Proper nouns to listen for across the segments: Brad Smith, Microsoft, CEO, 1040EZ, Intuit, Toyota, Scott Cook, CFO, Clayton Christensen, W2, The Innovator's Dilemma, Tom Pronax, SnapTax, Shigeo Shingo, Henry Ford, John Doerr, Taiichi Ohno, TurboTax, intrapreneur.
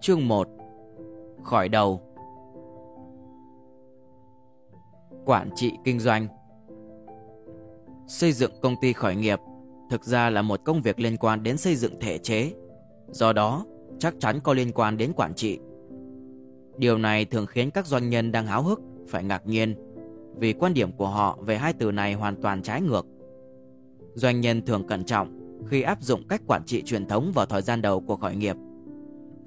Chương 1. Khỏi đầu. Quản trị kinh doanh. Xây dựng công ty khởi nghiệp thực ra là một công việc liên quan đến xây dựng thể chế, do đó chắc chắn có liên quan đến quản trị. Điều này thường khiến các doanh nhân đang háo hức phải ngạc nhiên, vì quan điểm của họ về hai từ này hoàn toàn trái ngược. Doanh nhân thường cẩn trọng khi áp dụng cách quản trị truyền thống vào thời gian đầu của khởi nghiệp,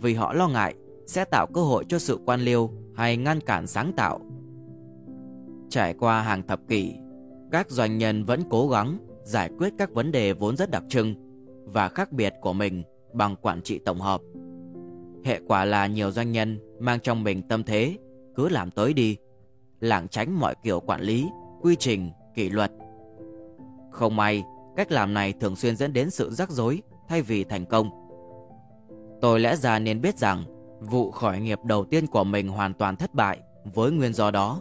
vì họ lo ngại sẽ tạo cơ hội cho sự quan liêu hay ngăn cản sáng tạo. Trải qua hàng thập kỷ, các doanh nhân vẫn cố gắng giải quyết các vấn đề vốn rất đặc trưng và khác biệt của mình bằng quản trị tổng hợp. Hệ quả là nhiều doanh nhân mang trong mình tâm thế cứ làm tới đi, lảng tránh mọi kiểu quản lý, quy trình, kỷ luật. Không may, cách làm này thường xuyên dẫn đến sự rắc rối thay vì thành công. Tôi lẽ ra nên biết rằng vụ khởi nghiệp đầu tiên của mình hoàn toàn thất bại với nguyên do đó.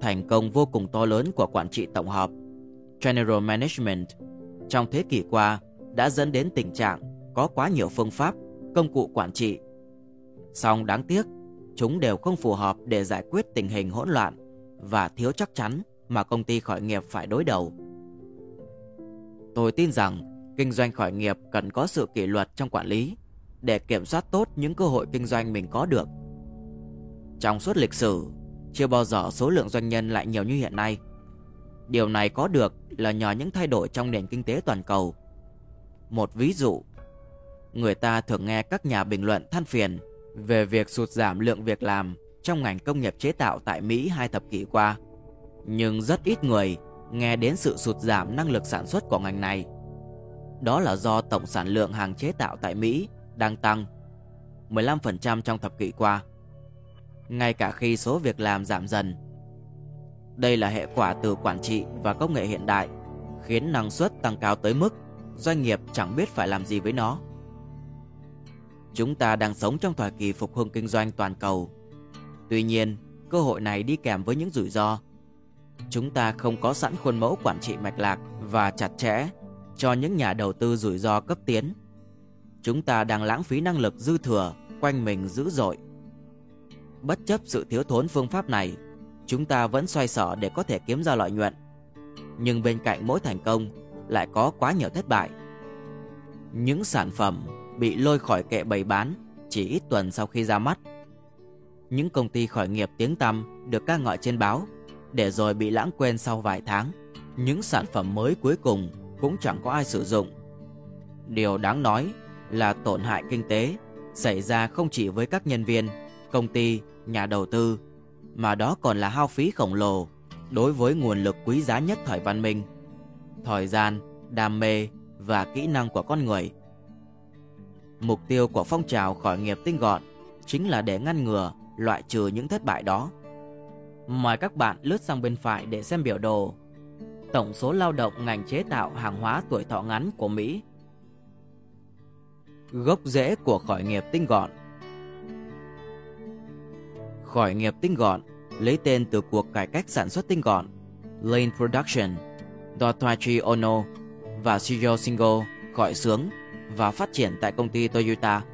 Thành công vô cùng to lớn của quản trị tổng hợp, General Management, trong thế kỷ qua đã dẫn đến tình trạng có quá nhiều phương pháp, công cụ quản trị. Song đáng tiếc, chúng đều không phù hợp để giải quyết tình hình hỗn loạn và thiếu chắc chắn mà công ty khởi nghiệp phải đối đầu. Tôi tin rằng kinh doanh khởi nghiệp cần có sự kỷ luật trong quản lý để kiểm soát tốt những cơ hội kinh doanh mình có được. Trong suốt lịch sử, chưa bao giờ số lượng doanh nhân lại nhiều như hiện nay. Điều này có được là nhờ những thay đổi trong nền kinh tế toàn cầu. Một ví dụ, người ta thường nghe các nhà bình luận than phiền về việc sụt giảm lượng việc làm trong ngành công nghiệp chế tạo tại Mỹ 2 thập kỷ qua, nhưng rất ít người nghe đến sự sụt giảm năng lực sản xuất của ngành này. Đó là do tổng sản lượng hàng chế tạo tại Mỹ đang tăng 15% trong thập kỷ qua, ngay cả khi số việc làm giảm dần. Đây là hệ quả từ quản trị và công nghệ hiện đại, khiến năng suất tăng cao tới mức doanh nghiệp chẳng biết phải làm gì với nó. Chúng ta đang sống trong thời kỳ phục hưng kinh doanh toàn cầu. Tuy nhiên, cơ hội này đi kèm với những rủi ro. Chúng ta không có sẵn khuôn mẫu quản trị mạch lạc và chặt chẽ cho những nhà đầu tư rủi ro cấp tiến. Chúng ta đang lãng phí năng lực dư thừa quanh mình dữ dội. Bất chấp sự thiếu thốn phương pháp này, chúng ta vẫn xoay sở để có thể kiếm ra lợi nhuận. Nhưng bên cạnh mỗi thành công lại có quá nhiều thất bại. Những sản phẩm bị lôi khỏi kệ bày bán chỉ ít tuần sau khi ra mắt. Những công ty khởi nghiệp tiếng tăm được ca ngợi trên báo, để rồi bị lãng quên sau vài tháng. Những sản phẩm mới cuối cùng cũng chẳng có ai sử dụng. Điều đáng nói là tổn hại kinh tế xảy ra không chỉ với các nhân viên, công ty, nhà đầu tư, mà đó còn là hao phí khổng lồ đối với nguồn lực quý giá nhất thời văn minh: thời gian, đam mê và kỹ năng của con người. Mục tiêu của phong trào khởi nghiệp tinh gọn chính là để ngăn ngừa, loại trừ những thất bại đó. Mời các bạn lướt sang bên phải để xem biểu đồ tổng số lao động ngành chế tạo hàng hóa tuổi thọ ngắn của Mỹ. Gốc rễ của khởi nghiệp tinh gọn. Khởi nghiệp tinh gọn lấy tên từ cuộc cải cách sản xuất tinh gọn, Lean Production, do Taiichi Ohno và Shigeo Shingo khởi xướng và phát triển tại công ty Toyota.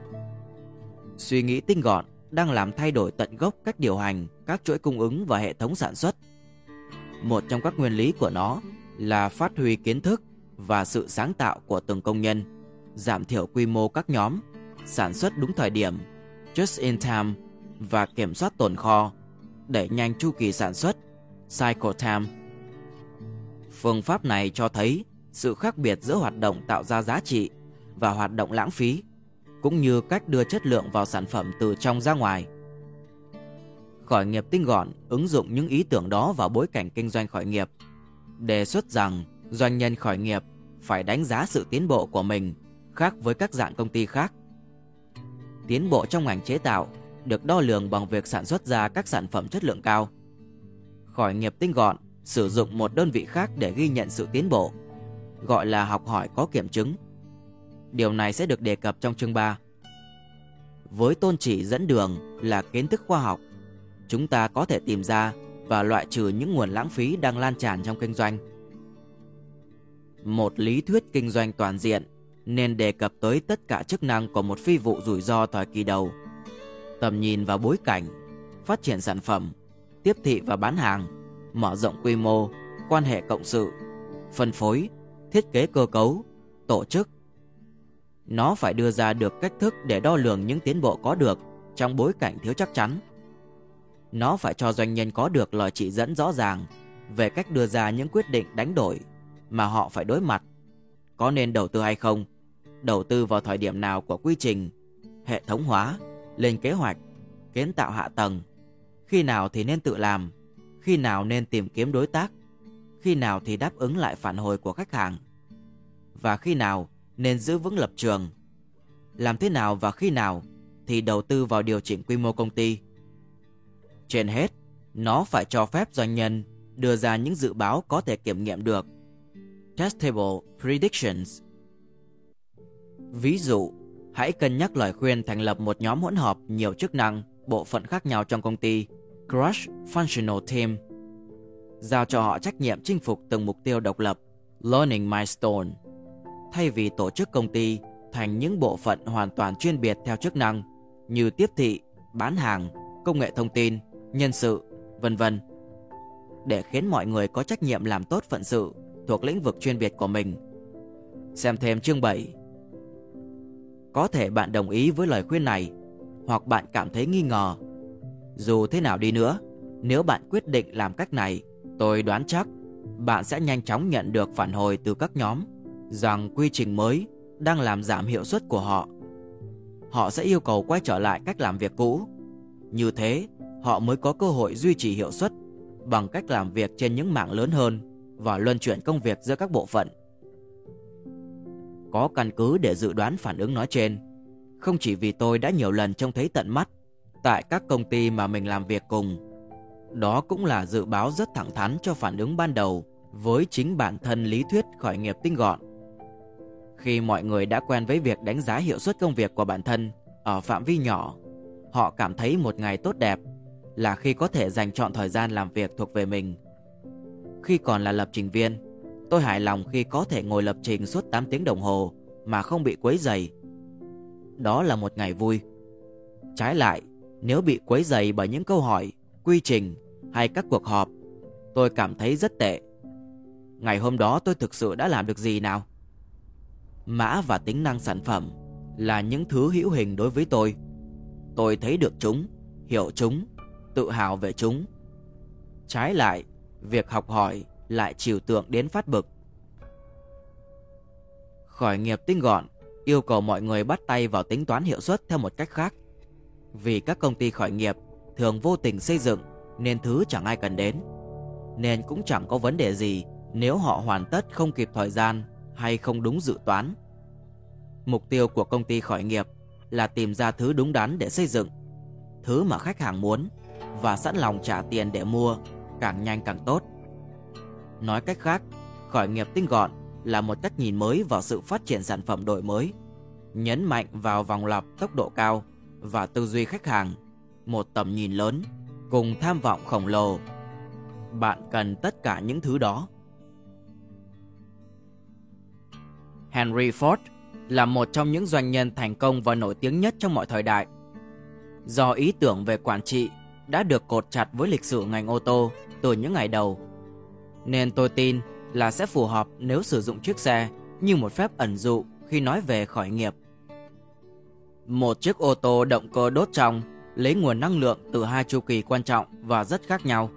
Suy nghĩ tinh gọn đang làm thay đổi tận gốc cách điều hành các chuỗi cung ứng và hệ thống sản xuất. Một trong các nguyên lý của nó là phát huy kiến thức và sự sáng tạo của từng công nhân, giảm thiểu quy mô các nhóm, sản xuất đúng thời điểm, just in time, và kiểm soát tồn kho, đẩy nhanh chu kỳ sản xuất, cycle time. Phương pháp này cho thấy sự khác biệt giữa hoạt động tạo ra giá trị và hoạt động lãng phí, cũng như cách đưa chất lượng vào sản phẩm từ trong ra ngoài. Khởi nghiệp tinh gọn ứng dụng những ý tưởng đó vào bối cảnh kinh doanh khởi nghiệp, đề xuất rằng doanh nhân khởi nghiệp phải đánh giá sự tiến bộ của mình khác với các dạng công ty khác. Tiến bộ trong ngành chế tạo được đo lường bằng việc sản xuất ra các sản phẩm chất lượng cao. Khởi nghiệp tinh gọn sử dụng một đơn vị khác để ghi nhận sự tiến bộ, gọi là học hỏi có kiểm chứng. Điều này sẽ được đề cập trong chương 3. Với tôn chỉ dẫn đường là kiến thức khoa học, chúng ta có thể tìm ra và loại trừ những nguồn lãng phí đang lan tràn trong kinh doanh. Một lý thuyết kinh doanh toàn diện nên đề cập tới tất cả chức năng của một phi vụ rủi ro thời kỳ đầu: tầm nhìn và bối cảnh, phát triển sản phẩm, tiếp thị và bán hàng, mở rộng quy mô, quan hệ cộng sự, phân phối, thiết kế cơ cấu, tổ chức. Nó phải đưa ra được cách thức để đo lường những tiến bộ có được trong bối cảnh thiếu chắc chắn. Nó phải cho doanh nhân có được lời chỉ dẫn rõ ràng về cách đưa ra những quyết định đánh đổi mà họ phải đối mặt. Có nên đầu tư hay không? Đầu tư vào thời điểm nào của quy trình? Hệ thống hóa, lên kế hoạch, kiến tạo hạ tầng. Khi nào thì nên tự làm? Khi nào nên tìm kiếm đối tác? Khi nào thì đáp ứng lại phản hồi của khách hàng? Và khi nào nên giữ vững lập trường? Làm thế nào và khi nào thì đầu tư vào điều chỉnh quy mô công ty? Trên hết, nó phải cho phép doanh nhân đưa ra những dự báo có thể kiểm nghiệm được, testable predictions. Ví dụ, hãy cân nhắc lời khuyên thành lập một nhóm hỗn hợp nhiều chức năng, bộ phận khác nhau trong công ty, cross-functional team. Giao cho họ trách nhiệm chinh phục từng mục tiêu độc lập, learning milestone, thay vì tổ chức công ty thành những bộ phận hoàn toàn chuyên biệt theo chức năng như tiếp thị, bán hàng, công nghệ thông tin, nhân sự, v.v. Để khiến mọi người có trách nhiệm làm tốt phận sự thuộc lĩnh vực chuyên biệt của mình. Xem thêm chương 7. Có thể bạn đồng ý với lời khuyên này, hoặc bạn cảm thấy nghi ngờ. Dù thế nào đi nữa, nếu bạn quyết định làm cách này, tôi đoán chắc bạn sẽ nhanh chóng nhận được phản hồi từ các nhóm rằng quy trình mới đang làm giảm hiệu suất của họ. Họ sẽ yêu cầu quay trở lại cách làm việc cũ. Như thế, họ mới có cơ hội duy trì hiệu suất bằng cách làm việc trên những mảng lớn hơn và luân chuyển công việc giữa các bộ phận. Có căn cứ để dự đoán phản ứng nói trên, không chỉ vì tôi đã nhiều lần trông thấy tận mắt tại các công ty mà mình làm việc cùng. Đó cũng là dự báo rất thẳng thắn cho phản ứng ban đầu với chính bản thân lý thuyết khởi nghiệp tinh gọn. Khi mọi người đã quen với việc đánh giá hiệu suất công việc của bản thân ở phạm vi nhỏ, họ cảm thấy một ngày tốt đẹp là khi có thể dành trọn thời gian làm việc thuộc về mình. Khi còn là lập trình viên, tôi hài lòng khi có thể ngồi lập trình suốt 8 tiếng đồng hồ mà không bị quấy rầy. Đó là một ngày vui. Trái lại, nếu bị quấy rầy bởi những câu hỏi, quy trình hay các cuộc họp, tôi cảm thấy rất tệ. Ngày hôm đó tôi thực sự đã làm được gì nào? Mã và tính năng sản phẩm là những thứ hữu hình đối với tôi. Tôi thấy được chúng, hiểu chúng, tự hào về chúng. Trái lại, việc học hỏi lại trừu tượng đến phát bực. Khởi nghiệp tinh gọn yêu cầu mọi người bắt tay vào tính toán hiệu suất theo một cách khác, vì các công ty khởi nghiệp thường vô tình xây dựng nên thứ chẳng ai cần đến. Nên cũng chẳng có vấn đề gì nếu họ hoàn tất không kịp thời gian hay không đúng dự toán. Mục tiêu của công ty khởi nghiệp là tìm ra thứ đúng đắn để xây dựng, thứ mà khách hàng muốn và sẵn lòng trả tiền để mua, càng nhanh càng tốt. Nói cách khác, khởi nghiệp tinh gọn là một cách nhìn mới vào sự phát triển sản phẩm đổi mới, nhấn mạnh vào vòng lặp tốc độ cao và tư duy khách hàng, một tầm nhìn lớn cùng tham vọng khổng lồ. Bạn cần tất cả những thứ đó. Henry Ford là một trong những doanh nhân thành công và nổi tiếng nhất trong mọi thời đại. Do ý tưởng về quản trị đã được cột chặt với lịch sử ngành ô tô từ những ngày đầu, nên tôi tin là sẽ phù hợp nếu sử dụng chiếc xe như một phép ẩn dụ khi nói về khởi nghiệp. Một chiếc ô tô động cơ đốt trong lấy nguồn năng lượng từ hai chu kỳ quan trọng và rất khác nhau.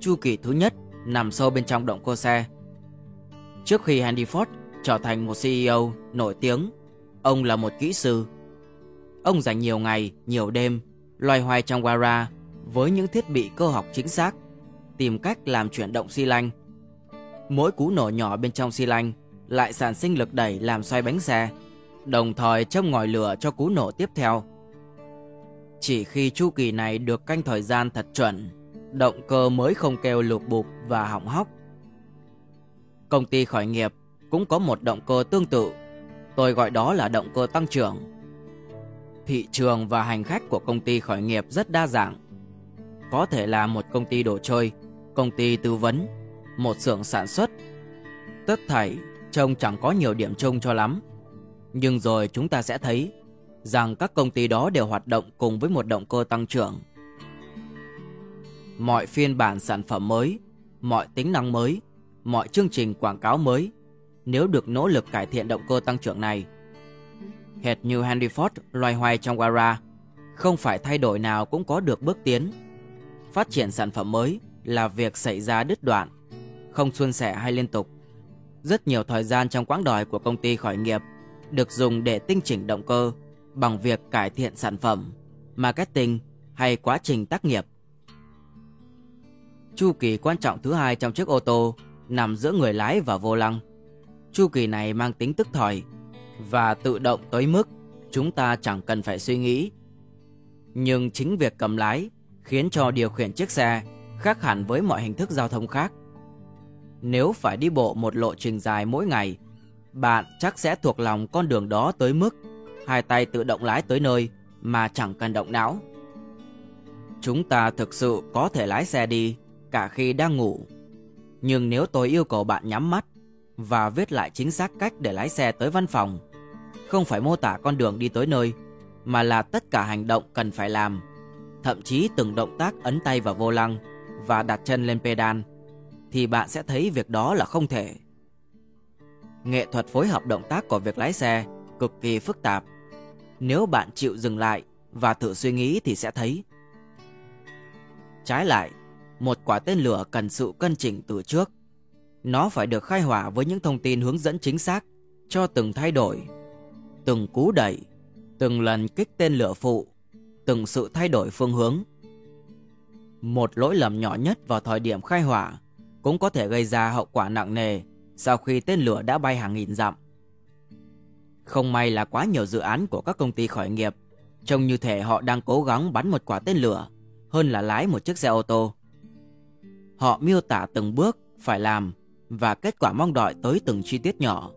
Chu kỳ thứ nhất nằm sâu bên trong động cơ xe. Trước khi Henry Ford trở thành một CEO nổi tiếng, ông là một kỹ sư. Ông dành nhiều ngày, nhiều đêm loay hoay trong gara với những thiết bị cơ học chính xác, tìm cách làm chuyển động xi lanh. Mỗi cú nổ nhỏ bên trong xi lanh lại sản sinh lực đẩy làm xoay bánh xe, đồng thời châm ngòi lửa cho cú nổ tiếp theo Chỉ khi chu kỳ này được canh thời gian thật chuẩn, động cơ mới không kêu lục bục và hỏng hóc. Công ty khởi nghiệp cũng có một động cơ tương tự, tôi gọi đó là động cơ tăng trưởng. Thị trường và hành khách của công ty khởi nghiệp rất đa dạng. Có thể là một công ty đồ chơi, công ty tư vấn, một xưởng sản xuất. Tất thảy trông chẳng có nhiều điểm chung cho lắm. Nhưng rồi chúng ta sẽ thấy rằng các công ty đó đều hoạt động cùng với một động cơ tăng trưởng. Mọi phiên bản sản phẩm mới, mọi tính năng mới, mọi chương trình quảng cáo mới, nếu được nỗ lực cải thiện động cơ tăng trưởng này, hệt như Henry Ford loay hoay trong gara, không phải thay đổi nào cũng có được bước tiến. Phát triển sản phẩm mới là việc xảy ra đứt đoạn, không suôn sẻ hay liên tục. Rất nhiều thời gian trong quãng đời của công ty khởi nghiệp được dùng để tinh chỉnh động cơ bằng việc cải thiện sản phẩm, marketing hay quá trình tác nghiệp. Chu kỳ quan trọng thứ hai trong chiếc ô tô nằm giữa người lái và vô lăng. Chu kỳ này mang tính tức thời và tự động tới mức chúng ta chẳng cần phải suy nghĩ. Nhưng chính việc cầm lái khiến cho điều khiển chiếc xe khác hẳn với mọi hình thức giao thông khác. Nếu phải đi bộ một lộ trình dài mỗi ngày, bạn chắc sẽ thuộc lòng con đường đó tới mức hai tay tự động lái tới nơi mà chẳng cần động não. Chúng ta thực sự có thể lái xe đi cả khi đang ngủ. Nhưng nếu tôi yêu cầu bạn nhắm mắt và viết lại chính xác cách để lái xe tới văn phòng, không phải mô tả con đường đi tới nơi, mà là tất cả hành động cần phải làm, thậm chí từng động tác ấn tay vào vô lăng và đặt chân lên pedal, thì bạn sẽ thấy việc đó là không thể. Nghệ thuật phối hợp động tác của việc lái xe cực kỳ phức tạp. Nếu bạn chịu dừng lại và thử suy nghĩ thì sẽ thấy. Trái lại, một quả tên lửa cần sự cân chỉnh từ trước. Nó phải được khai hỏa với những thông tin hướng dẫn chính xác cho từng thay đổi, từng cú đẩy, từng lần kích tên lửa phụ, từng sự thay đổi phương hướng. Một lỗi lầm nhỏ nhất vào thời điểm khai hỏa cũng có thể gây ra hậu quả nặng nề sau khi tên lửa đã bay hàng nghìn dặm. Không may là quá nhiều dự án của các công ty khởi nghiệp trông như thể họ đang cố gắng bắn một quả tên lửa hơn là lái một chiếc xe ô tô. Họ miêu tả từng bước phải làm và kết quả mong đợi tới từng chi tiết nhỏ.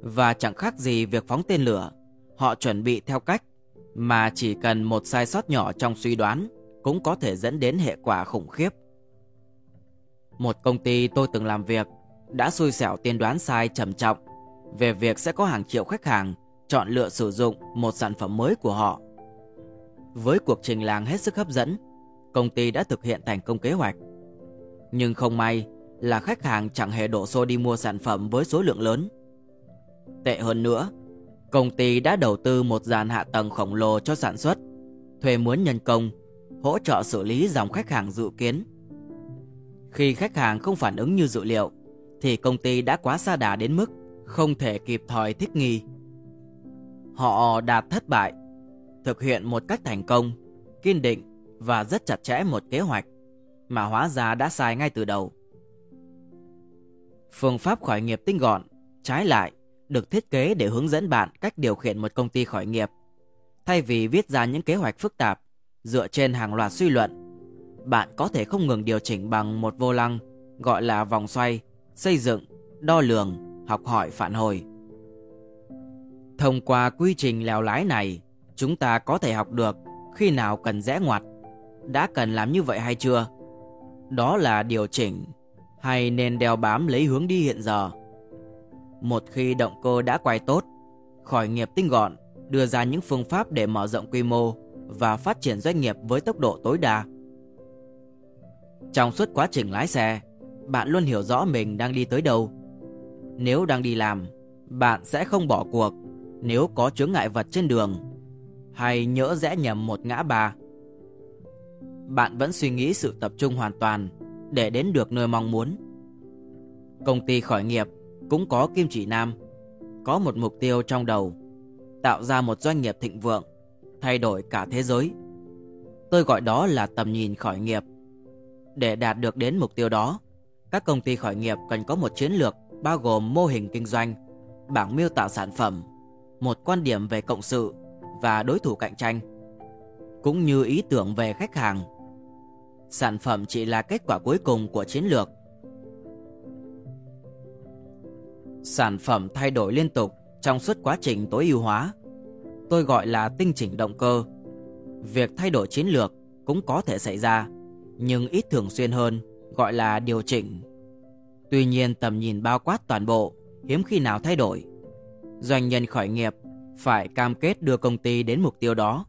Và chẳng khác gì việc phóng tên lửa, họ chuẩn bị theo cách mà chỉ cần một sai sót nhỏ trong suy đoán cũng có thể dẫn đến hệ quả khủng khiếp. Một công ty tôi từng làm việc đã xui xẻo tiên đoán sai trầm trọng về việc sẽ có hàng triệu khách hàng chọn lựa sử dụng một sản phẩm mới của họ. Với cuộc trình làng hết sức hấp dẫn, công ty đã thực hiện thành công kế hoạch. Nhưng không may là khách hàng chẳng hề đổ xô đi mua sản phẩm với số lượng lớn. Tệ hơn nữa, công ty đã đầu tư một dàn hạ tầng khổng lồ cho sản xuất, thuê mướn nhân công, hỗ trợ xử lý dòng khách hàng dự kiến. Khi khách hàng không phản ứng như dự liệu, thì công ty đã quá sa đà đến mức không thể kịp thời thích nghi. Họ đạt thất bại, thực hiện một cách thành công, kiên định và rất chặt chẽ một kế hoạch mà hóa ra đã sai ngay từ đầu. Phương pháp khởi nghiệp tinh gọn, trái lại, được thiết kế để hướng dẫn bạn cách điều khiển một công ty khởi nghiệp. Thay vì viết ra những kế hoạch phức tạp dựa trên hàng loạt suy luận, bạn có thể không ngừng điều chỉnh bằng một vô lăng gọi là vòng xoay, xây dựng, đo lường, học hỏi, phản hồi. Thông qua quy trình lèo lái này, chúng ta có thể học được khi nào cần rẽ ngoặt, đã cần làm như vậy hay chưa. Đó là điều chỉnh, hay nên đeo bám lấy hướng đi hiện giờ. Một khi động cơ đã quay tốt, khởi nghiệp tinh gọn đưa ra những phương pháp để mở rộng quy mô và phát triển doanh nghiệp với tốc độ tối đa. Trong suốt quá trình lái xe, bạn luôn hiểu rõ mình đang đi tới đâu. Nếu đang đi làm, bạn sẽ không bỏ cuộc nếu có chướng ngại vật trên đường, hay nhỡ rẽ nhầm một ngã ba. Bạn vẫn suy nghĩ sự tập trung hoàn toàn để đến được nơi mong muốn. Công ty khởi nghiệp cũng có kim chỉ nam, có một mục tiêu trong đầu: tạo ra một doanh nghiệp thịnh vượng, thay đổi cả thế giới. Tôi gọi đó là tầm nhìn khởi nghiệp. Để đạt được đến mục tiêu đó, các công ty khởi nghiệp cần có một chiến lược bao gồm mô hình kinh doanh, bảng miêu tả sản phẩm, một quan điểm về cộng sự và đối thủ cạnh tranh. cũng như ý tưởng về khách hàng. Sản phẩm chỉ là kết quả cuối cùng của chiến lược. Sản phẩm thay đổi liên tục trong suốt quá trình tối ưu hóa. Tôi gọi là tinh chỉnh động cơ. Việc thay đổi chiến lược cũng có thể xảy ra, nhưng ít thường xuyên hơn, gọi là điều chỉnh. Tuy nhiên, tầm nhìn bao quát toàn bộ hiếm khi nào thay đổi. Doanh nhân khởi nghiệp phải cam kết đưa công ty đến mục tiêu đó.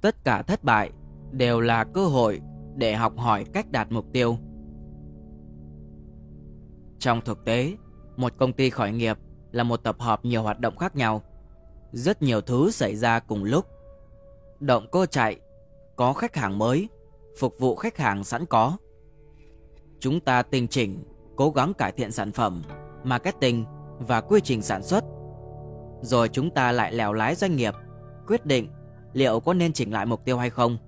Tất cả thất bại đều là cơ hội để học hỏi cách đạt mục tiêu. Trong thực tế, một công ty khởi nghiệp là một tập hợp nhiều hoạt động khác nhau. Rất nhiều thứ xảy ra cùng lúc. Động cơ chạy, có khách hàng mới, phục vụ khách hàng sẵn có. Chúng ta tinh chỉnh, cố gắng cải thiện sản phẩm, marketing và quy trình sản xuất. Rồi chúng ta lại lèo lái doanh nghiệp, quyết định liệu có nên chỉnh lại mục tiêu hay không.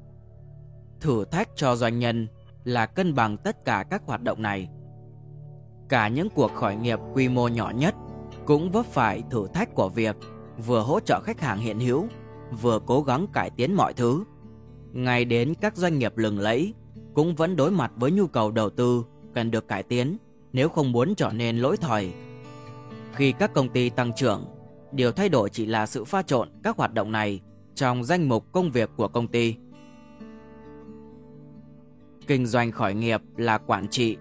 Thử thách cho doanh nhân là cân bằng tất cả các hoạt động này. Cả những cuộc khởi nghiệp quy mô nhỏ nhất cũng vấp phải thử thách của việc vừa hỗ trợ khách hàng hiện hữu, vừa cố gắng cải tiến mọi thứ. Ngay đến các doanh nghiệp lừng lẫy cũng vẫn đối mặt với nhu cầu đầu tư cần được cải tiến nếu không muốn trở nên lỗi thời. Khi các công ty tăng trưởng, điều thay đổi chỉ là sự pha trộn các hoạt động này trong danh mục công việc của công ty. Kinh doanh khởi nghiệp là quản trị.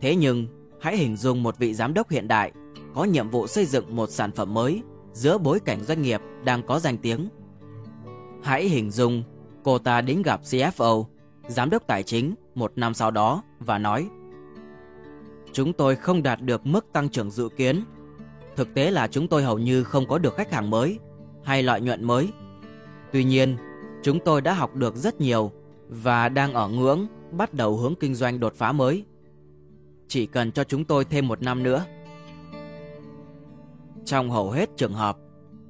Thế nhưng, hãy hình dung một vị giám đốc hiện đại có nhiệm vụ xây dựng một sản phẩm mới giữa bối cảnh doanh nghiệp đang có danh tiếng. Hãy hình dung cô ta đến gặp CFO, giám đốc tài chính, một năm sau đó và nói: "Chúng tôi không đạt được mức tăng trưởng dự kiến. Thực tế là chúng tôi hầu như không có được khách hàng mới hay lợi nhuận mới. Tuy nhiên, chúng tôi đã học được rất nhiều và đang ở ngưỡng bắt đầu hướng kinh doanh đột phá mới. Chỉ cần cho chúng tôi thêm một năm nữa." Trong hầu hết trường hợp,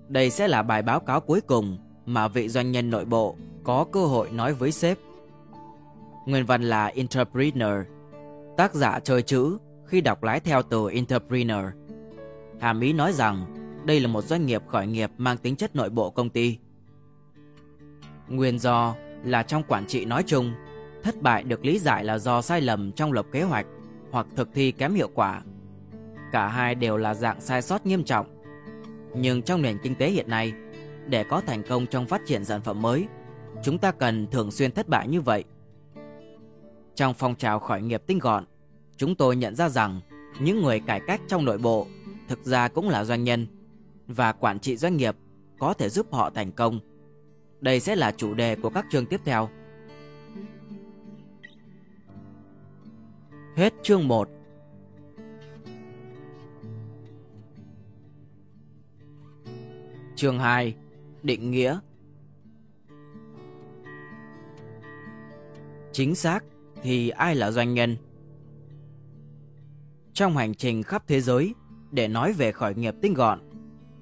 đây sẽ là bài báo cáo cuối cùng mà vị doanh nhân nội bộ có cơ hội nói với sếp. Nguyên văn là entrepreneur. Tác giả chơi chữ khi đọc lái theo từ entrepreneur. Hàm ý nói rằng đây là một doanh nghiệp khởi nghiệp mang tính chất nội bộ công ty. Nguyên do là trong quản trị nói chung, thất bại được lý giải là do sai lầm trong lập kế hoạch hoặc thực thi kém hiệu quả. Cả hai đều là dạng sai sót nghiêm trọng. Nhưng trong nền kinh tế hiện nay, để có thành công trong phát triển sản phẩm mới, chúng ta cần thường xuyên thất bại như vậy. Trong phong trào khởi nghiệp tinh gọn, chúng tôi nhận ra rằng những người cải cách trong nội bộ thực ra cũng là doanh nhân, và quản trị doanh nghiệp có thể giúp họ thành công. Đây sẽ là chủ đề của các chương tiếp theo. Hết chương 1. Chương 2. Định nghĩa. Chính xác thì ai là doanh nhân? Trong hành trình khắp thế giới để nói về khởi nghiệp tinh gọn,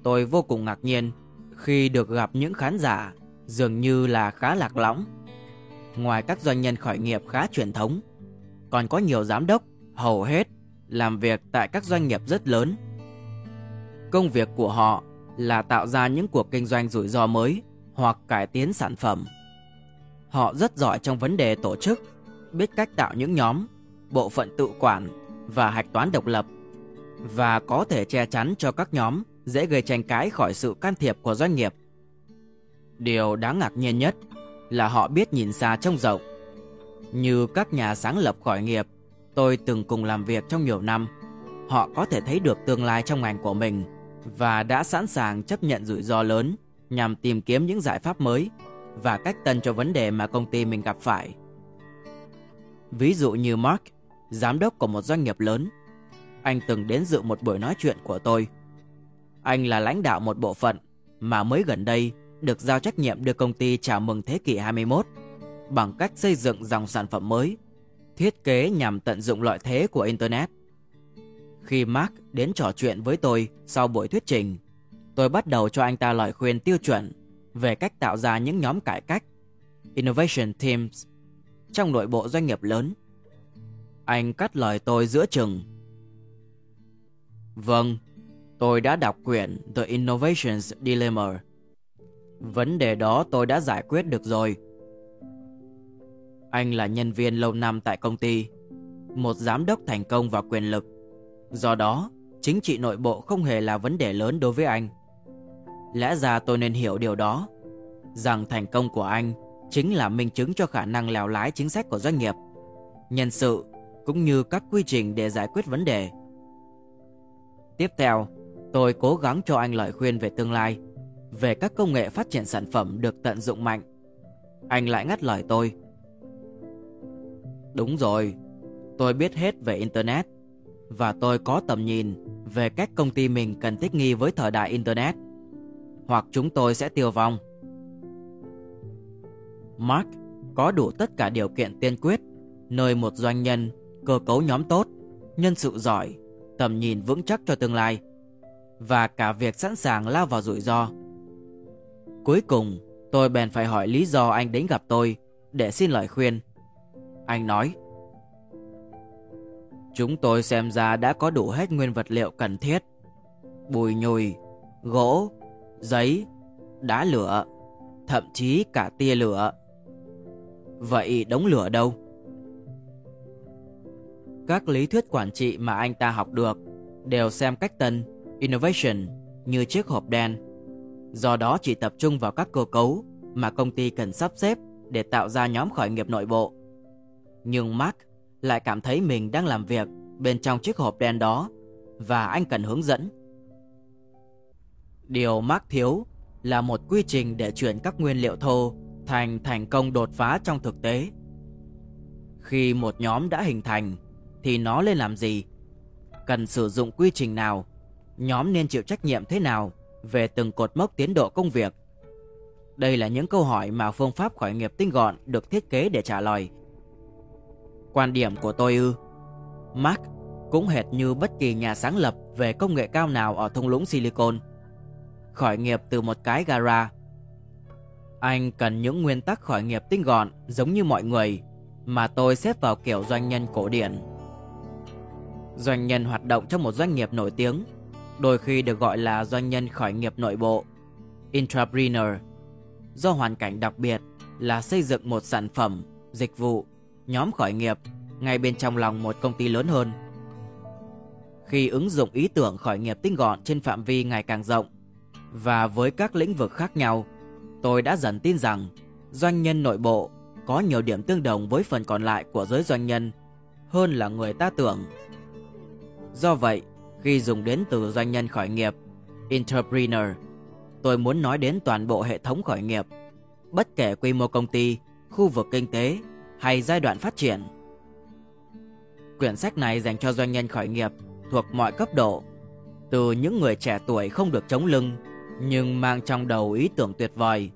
tôi vô cùng ngạc nhiên khi được gặp những khán giả dường như là khá lạc lõng. Ngoài các doanh nhân khởi nghiệp khá truyền thống, còn có nhiều giám đốc hầu hết làm việc tại các doanh nghiệp rất lớn. Công việc của họ là tạo ra những cuộc kinh doanh rủi ro mới hoặc cải tiến sản phẩm. Họ rất giỏi trong vấn đề tổ chức, biết cách tạo những nhóm, bộ phận tự quản và hạch toán độc lập, và có thể che chắn cho các nhóm dễ gây tranh cãi khỏi sự can thiệp của doanh nghiệp. Điều đáng ngạc nhiên nhất là họ biết nhìn xa trông rộng. Như các nhà sáng lập khởi nghiệp tôi từng cùng làm việc trong nhiều năm, họ có thể thấy được tương lai trong ngành của mình và đã sẵn sàng chấp nhận rủi ro lớn nhằm tìm kiếm những giải pháp mới và cách tân cho vấn đề mà công ty mình gặp phải. Ví dụ như Mark, giám đốc của một doanh nghiệp lớn, anh từng đến dự một buổi nói chuyện của tôi. Anh là lãnh đạo một bộ phận mà mới gần đây được giao trách nhiệm đưa công ty chào mừng thế kỷ 21 bằng cách xây dựng dòng sản phẩm mới, thiết kế nhằm tận dụng lợi thế của Internet. Khi Mark đến trò chuyện với tôi sau buổi thuyết trình, tôi bắt đầu cho anh ta lời khuyên tiêu chuẩn về cách tạo ra những nhóm cải cách, Innovation Teams, trong nội bộ doanh nghiệp lớn. Anh cắt lời tôi giữa chừng: "Vâng, tôi đã đọc quyển The Innovator's Dilemma. Vấn đề đó tôi đã giải quyết được rồi Anh là nhân viên lâu năm tại công ty, một giám đốc thành công và quyền lực. Do đó, chính trị nội bộ không hề là vấn đề lớn đối với anh. Lẽ ra tôi nên hiểu điều đó, rằng thành công của anh chính là minh chứng cho khả năng lèo lái chính sách của doanh nghiệp, nhân sự cũng như các quy trình để giải quyết vấn đề. Tiếp theo, tôi cố gắng cho anh lời khuyên về tương lai, về các công nghệ phát triển sản phẩm được tận dụng mạnh. Anh lại ngắt lời tôi. Đúng rồi, tôi biết hết về Internet và tôi có tầm nhìn về cách công ty mình cần thích nghi với thời đại Internet, hoặc chúng tôi sẽ tiêu vong. Mark có đủ tất cả điều kiện tiên quyết nơi một doanh nhân, cơ cấu nhóm tốt, nhân sự giỏi, tầm nhìn vững chắc cho tương lai và cả việc sẵn sàng lao vào rủi ro. Cuối cùng, tôi bèn phải hỏi lý do anh đến gặp tôi để xin lời khuyên. Anh nói, chúng tôi xem ra đã có đủ hết nguyên vật liệu cần thiết: bùi nhùi, gỗ, giấy, đá lửa, thậm chí cả tia lửa. Vậy đống lửa đâu? Các lý thuyết quản trị mà anh ta học được đều xem cách tân, innovation, như chiếc hộp đen. Do đó chỉ tập trung vào các cơ cấu mà công ty cần sắp xếp để tạo ra nhóm khởi nghiệp nội bộ. Nhưng Mark lại cảm thấy mình đang làm việc bên trong chiếc hộp đen đó và anh cần hướng dẫn. Điều Mark thiếu là một quy trình để chuyển các nguyên liệu thô thành thành công đột phá trong thực tế. Khi một nhóm đã hình thành thì nó nên làm gì? Cần sử dụng quy trình nào? Nhóm nên chịu trách nhiệm thế nào về từng cột mốc tiến độ công việc? Đây là những câu hỏi mà phương pháp khởi nghiệp tinh gọn được thiết kế để trả lời. Quan điểm của tôi ư? Mark cũng hệt như bất kỳ nhà sáng lập về công nghệ cao nào ở thung lũng Silicon, khởi nghiệp từ một cái gara. Anh cần những nguyên tắc khởi nghiệp tinh gọn giống như mọi người mà tôi xếp vào kiểu doanh nhân cổ điển. Doanh nhân hoạt động trong một doanh nghiệp nổi tiếng đôi khi được gọi là doanh nhân khởi nghiệp nội bộ, intrapreneur, do hoàn cảnh đặc biệt là xây dựng một sản phẩm, dịch vụ, nhóm khởi nghiệp ngay bên trong lòng một công ty lớn hơn. Khi ứng dụng ý tưởng khởi nghiệp tinh gọn trên phạm vi ngày càng rộng và với các lĩnh vực khác nhau, tôi đã dần tin rằng doanh nhân nội bộ có nhiều điểm tương đồng với phần còn lại của giới doanh nhân hơn là người ta tưởng. Do vậy, khi dùng đến từ doanh nhân khởi nghiệp, entrepreneur, tôi muốn nói đến toàn bộ hệ thống khởi nghiệp, bất kể quy mô công ty, khu vực kinh tế hay giai đoạn phát triển. Quyển sách này dành cho doanh nhân khởi nghiệp thuộc mọi cấp độ, từ những người trẻ tuổi không được chống lưng nhưng mang trong đầu ý tưởng tuyệt vời,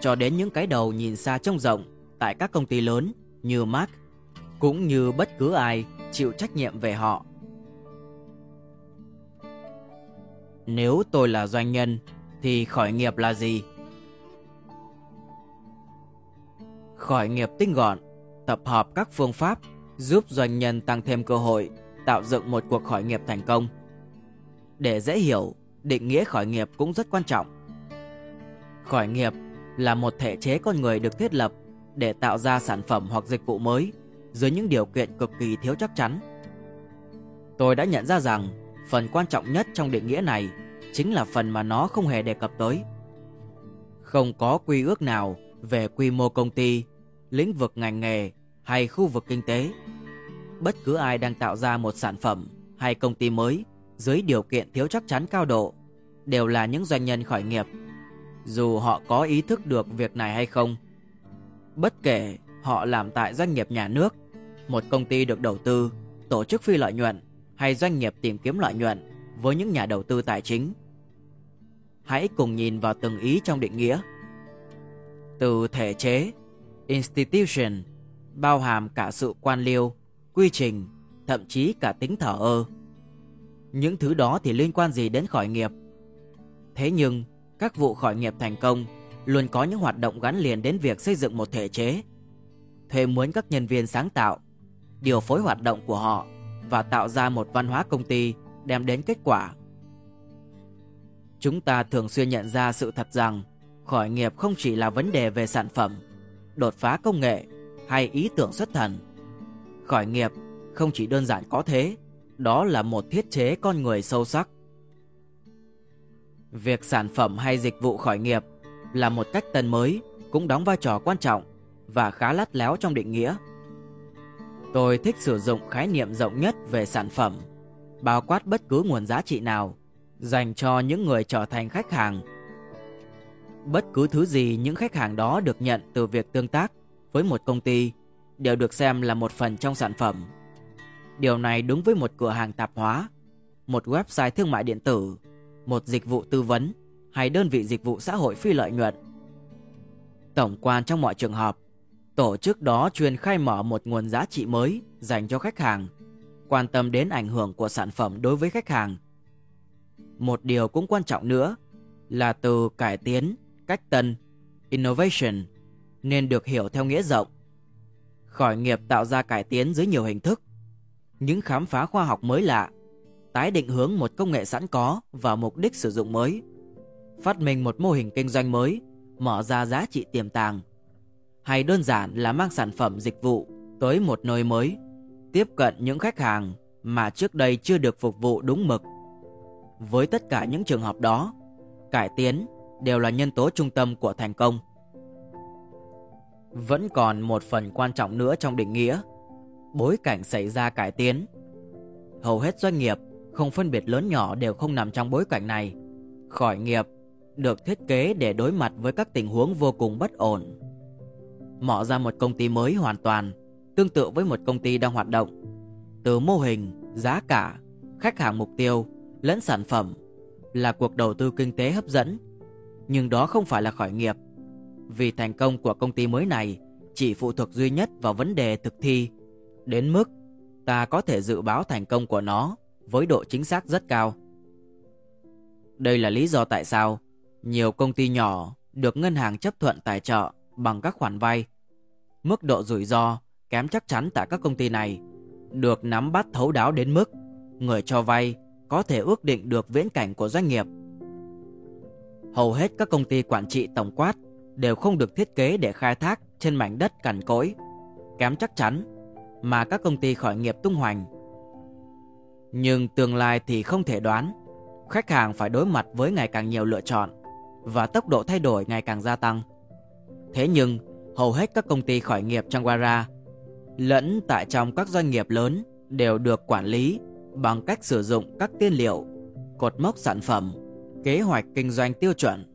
cho đến những cái đầu nhìn xa trông rộng tại các công ty lớn như Mark, cũng như bất cứ ai chịu trách nhiệm về họ. Nếu tôi là doanh nhân thì khởi nghiệp là gì? Khởi nghiệp tinh gọn tập hợp các phương pháp giúp doanh nhân tăng thêm cơ hội tạo dựng một cuộc khởi nghiệp thành công. Để dễ hiểu, định nghĩa khởi nghiệp cũng rất quan trọng. Khởi nghiệp là một thể chế con người được thiết lập để tạo ra sản phẩm hoặc dịch vụ mới dưới những điều kiện cực kỳ thiếu chắc chắn. Tôi đã nhận ra rằng phần quan trọng nhất trong định nghĩa này chính là phần mà nó không hề đề cập tới. Không có quy ước nào về quy mô công ty, lĩnh vực ngành nghề hay khu vực kinh tế. Bất cứ ai đang tạo ra một sản phẩm hay công ty mới dưới điều kiện thiếu chắc chắn cao độ đều là những doanh nhân khởi nghiệp, dù họ có ý thức được việc này hay không. Bất kể họ làm tại doanh nghiệp nhà nước, một công ty được đầu tư, tổ chức phi lợi nhuận hay doanh nghiệp tìm kiếm lợi nhuận với những nhà đầu tư tài chính. Hãy cùng nhìn vào từng ý trong định nghĩa. Từ thể chế, institution, bao hàm cả sự quan liêu, quy trình, thậm chí cả tính thờ ơ. Những thứ đó thì liên quan gì đến khởi nghiệp? Thế nhưng, các vụ khởi nghiệp thành công luôn có những hoạt động gắn liền đến việc xây dựng một thể chế, thuê mướn các nhân viên sáng tạo, điều phối hoạt động của họ và tạo ra một văn hóa công ty đem đến kết quả. Chúng ta thường xuyên nhận ra sự thật rằng khởi nghiệp không chỉ là vấn đề về sản phẩm, đột phá công nghệ hay ý tưởng xuất thần. Khởi nghiệp không chỉ đơn giản có thế, đó là một thiết chế con người sâu sắc. Việc sản phẩm hay dịch vụ khởi nghiệp là một cách tân mới cũng đóng vai trò quan trọng và khá lắt léo trong định nghĩa. Tôi thích sử dụng khái niệm rộng nhất về sản phẩm, bao quát bất cứ nguồn giá trị nào dành cho những người trở thành khách hàng. Bất cứ thứ gì những khách hàng đó được nhận từ việc tương tác với một công ty đều được xem là một phần trong sản phẩm. Điều này đúng với một cửa hàng tạp hóa, một website thương mại điện tử, một dịch vụ tư vấn hay đơn vị dịch vụ xã hội phi lợi nhuận. Tổng quan trong mọi trường hợp, tổ chức đó chuyên khai mở một nguồn giá trị mới dành cho khách hàng, quan tâm đến ảnh hưởng của sản phẩm đối với khách hàng. Một điều cũng quan trọng nữa là từ cải tiến, cách tân, innovation, nên được hiểu theo nghĩa rộng. Khởi nghiệp tạo ra cải tiến dưới nhiều hình thức, những khám phá khoa học mới lạ, tái định hướng một công nghệ sẵn có và mục đích sử dụng mới, phát minh một mô hình kinh doanh mới, mở ra giá trị tiềm tàng, hay đơn giản là mang sản phẩm dịch vụ tới một nơi mới, tiếp cận những khách hàng mà trước đây chưa được phục vụ đúng mực. Với tất cả những trường hợp đó, cải tiến đều là nhân tố trung tâm của thành công. Vẫn còn một phần quan trọng nữa trong định nghĩa, bối cảnh xảy ra cải tiến. Hầu hết doanh nghiệp không phân biệt lớn nhỏ đều không nằm trong bối cảnh này. Khởi nghiệp được thiết kế để đối mặt với các tình huống vô cùng bất ổn. Mở ra một công ty mới hoàn toàn tương tự với một công ty đang hoạt động, từ mô hình, giá cả, khách hàng mục tiêu lẫn sản phẩm là cuộc đầu tư kinh tế hấp dẫn, nhưng đó không phải là khởi nghiệp, vì thành công của công ty mới này chỉ phụ thuộc duy nhất vào vấn đề thực thi, đến mức ta có thể dự báo thành công của nó với độ chính xác rất cao. Đây là lý do tại sao nhiều công ty nhỏ được ngân hàng chấp thuận tài trợ bằng các khoản vay. Mức độ rủi ro kém chắc chắn tại các công ty này được nắm bắt thấu đáo đến mức người cho vay có thể ước định được viễn cảnh của doanh nghiệp. Hầu hết các công ty quản trị tổng quát đều không được thiết kế để khai thác trên mảnh đất cằn cỗi, kém chắc chắn mà các công ty khởi nghiệp tung hoành. Nhưng tương lai thì không thể đoán, khách hàng phải đối mặt với ngày càng nhiều lựa chọn và tốc độ thay đổi ngày càng gia tăng. Thế nhưng, hầu hết các công ty khởi nghiệp trong Wara lẫn tại trong các doanh nghiệp lớn đều được quản lý bằng cách sử dụng các tiên liệu, cột mốc sản phẩm, kế hoạch kinh doanh tiêu chuẩn.